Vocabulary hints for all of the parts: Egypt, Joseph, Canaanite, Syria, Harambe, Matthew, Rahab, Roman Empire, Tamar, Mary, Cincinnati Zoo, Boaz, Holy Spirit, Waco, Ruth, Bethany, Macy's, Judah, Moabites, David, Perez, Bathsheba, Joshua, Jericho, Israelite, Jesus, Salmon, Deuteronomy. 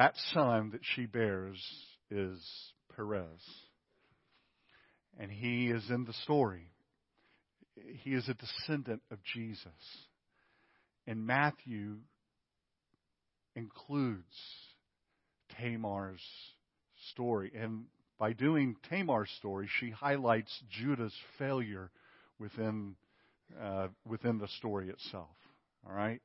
That son that she bears is Perez. And he is in the story. He is a descendant of Jesus. And Matthew includes Tamar's story. And by doing Tamar's story, she highlights Judah's failure within the story itself. All right?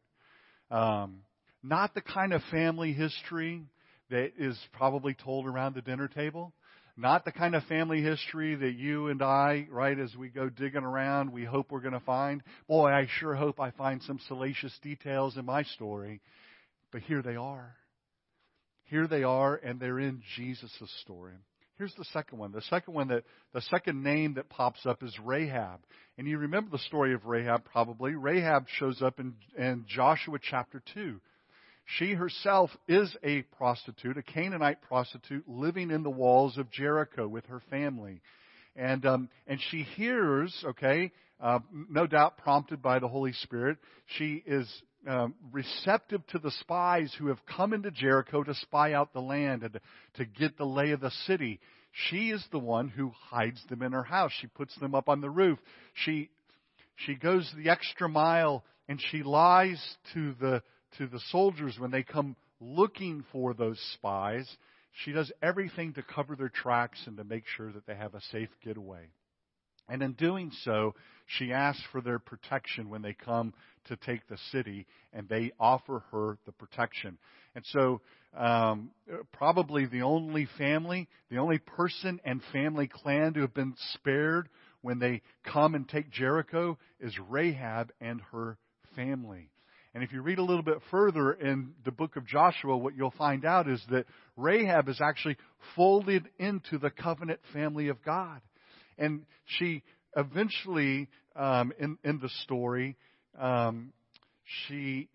Not the kind of family history that is probably told around the dinner table. Not the kind of family history that you and I, right, as we go digging around, we hope we're going to find. Boy, I sure hope I find some salacious details in my story. But here they are. Here they are, and they're in Jesus' story. Here's the second one. The second name that pops up is Rahab. And you remember the story of Rahab probably. Rahab shows up in Joshua chapter 2. She herself is a prostitute, a Canaanite prostitute, living in the walls of Jericho with her family. And she hears, no doubt prompted by the Holy Spirit, she is receptive to the spies who have come into Jericho to spy out the land and to get the lay of the city. She is the one who hides them in her house. She puts them up on the roof. She goes the extra mile, and she lies to the soldiers when they come looking for those spies. She does everything to cover their tracks and to make sure that they have a safe getaway. And in doing so, she asks for their protection when they come to take the city, and they offer her the protection. And so probably the only person and family clan to have been spared when they come and take Jericho is Rahab and her family. And if you read a little bit further in the book of Joshua, what you'll find out is that Rahab is actually folded into the covenant family of God. And she eventually, in the story, she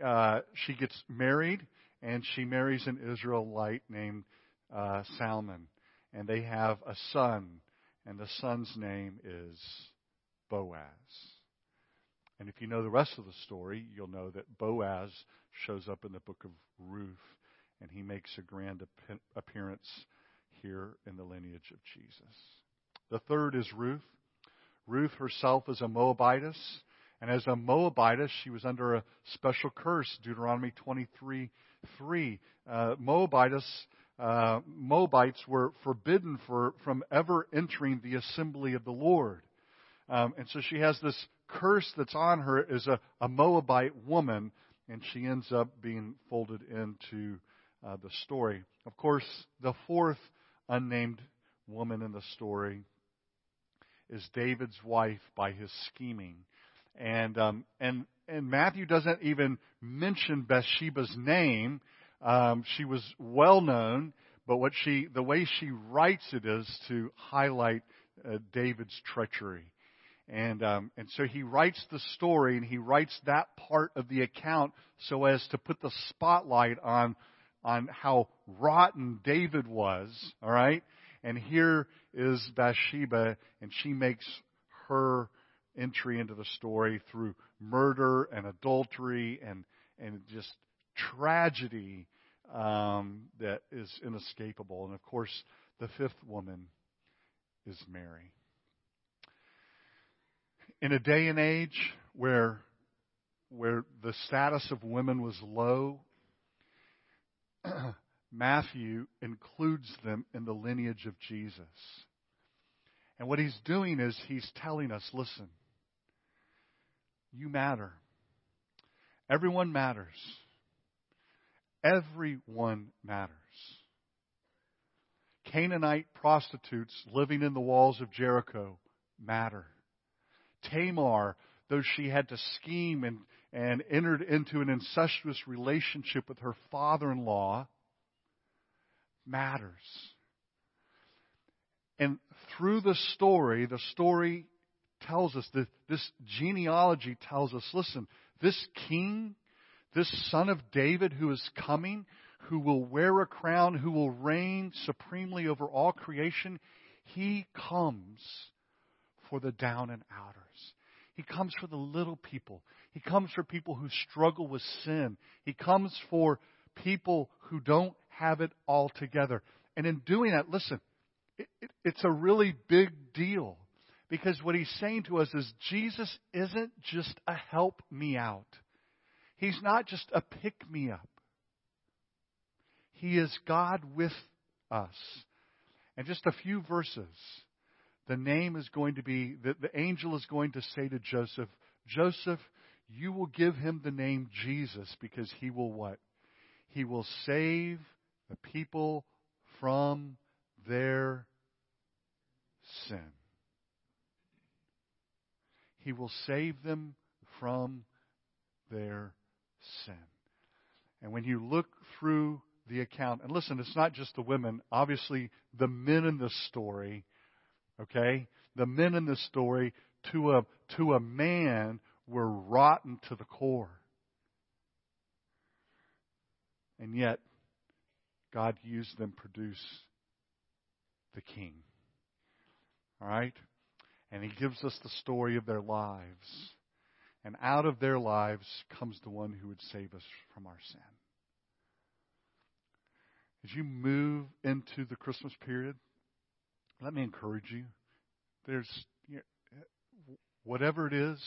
gets married, and she marries an Israelite named Salmon. And they have a son, and the son's name is Boaz. And if you know the rest of the story, you'll know that Boaz shows up in the book of Ruth, and he makes a grand appearance here in the lineage of Jesus. The third is Ruth. Ruth herself is a Moabitess, and as a Moabitess, she was under a special curse, Deuteronomy 23:3. Moabites were forbidden from ever entering the assembly of the Lord. And so she has this curse that's on her as a Moabite woman, and she ends up being folded into the story. Of course, the fourth unnamed woman in the story is David's wife by his scheming, and Matthew doesn't even mention Bathsheba's name. She was well known, but the way she writes it is to highlight David's treachery. And so he writes the story, and he writes that part of the account so as to put the spotlight on how rotten David was, all right? And here is Bathsheba, and she makes her entry into the story through murder and adultery and just tragedy that is inescapable. And, of course, the fifth woman is Mary. In a day and age where the status of women was low, Matthew includes them in the lineage of Jesus. And what he's doing is he's telling us, listen, you matter. Everyone matters. Everyone matters. Canaanite prostitutes living in the walls of Jericho matter. Tamar, though she had to scheme and entered into an incestuous relationship with her father-in-law, matters. And through the story tells us, that this genealogy tells us, listen, this king, this son of David who is coming, who will wear a crown, who will reign supremely over all creation, he comes for the down and outers. He comes for the little people. He comes for people who struggle with sin. He comes for people who don't have it all together. And in doing that, listen, it's a really big deal, because what he's saying to us is Jesus isn't just a help me out. He's not just a pick me up. He is God with us. And just a few verses, the angel is going to say to Joseph, Joseph, you will give him the name Jesus, because he will what? He will save the people from their sin. He will save them from their sin. And when you look through the account, and listen, it's not just the women. Obviously, the men in this story, okay? The men in this story, to a man, were rotten to the core. And yet, God used them to produce the king. All right? And he gives us the story of their lives. And out of their lives comes the one who would save us from our sin. As you move into the Christmas period, let me encourage you. Whatever it is,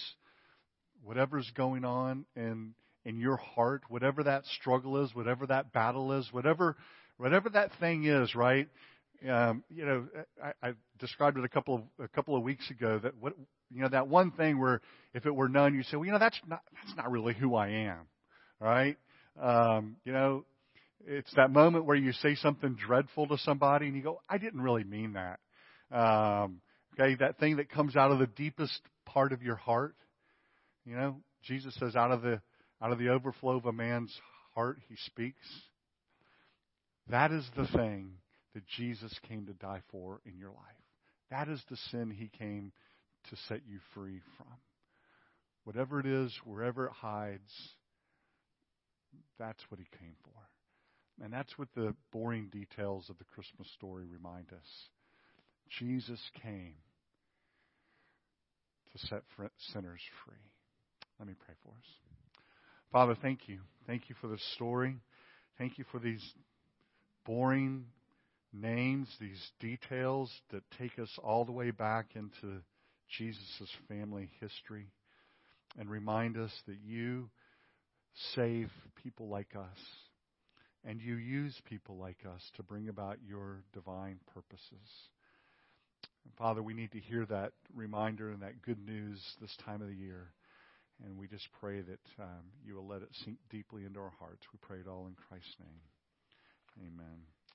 whatever's going on in your heart, whatever that struggle is, whatever that battle is, whatever that thing is, right? I described it a couple of weeks ago, that that one thing where if it were none, you say, that's not really who I am, right? It's that moment where you say something dreadful to somebody and you go, I didn't really mean that. That thing that comes out of the deepest part of your heart. Jesus says, out of the overflow of a man's heart, he speaks. That is the thing that Jesus came to die for in your life. That is the sin he came to set you free from. Whatever it is, wherever it hides, that's what he came for. And that's what the boring details of the Christmas story remind us. Jesus came to set sinners free. Let me pray for us. Father, thank you. Thank you for this story. Thank you for these boring names, these details that take us all the way back into Jesus' family history and remind us that you save people like us and you use people like us to bring about your divine purposes. And Father, we need to hear that reminder and that good news this time of the year. And we just pray that you will let it sink deeply into our hearts. We pray it all in Christ's name. Amen.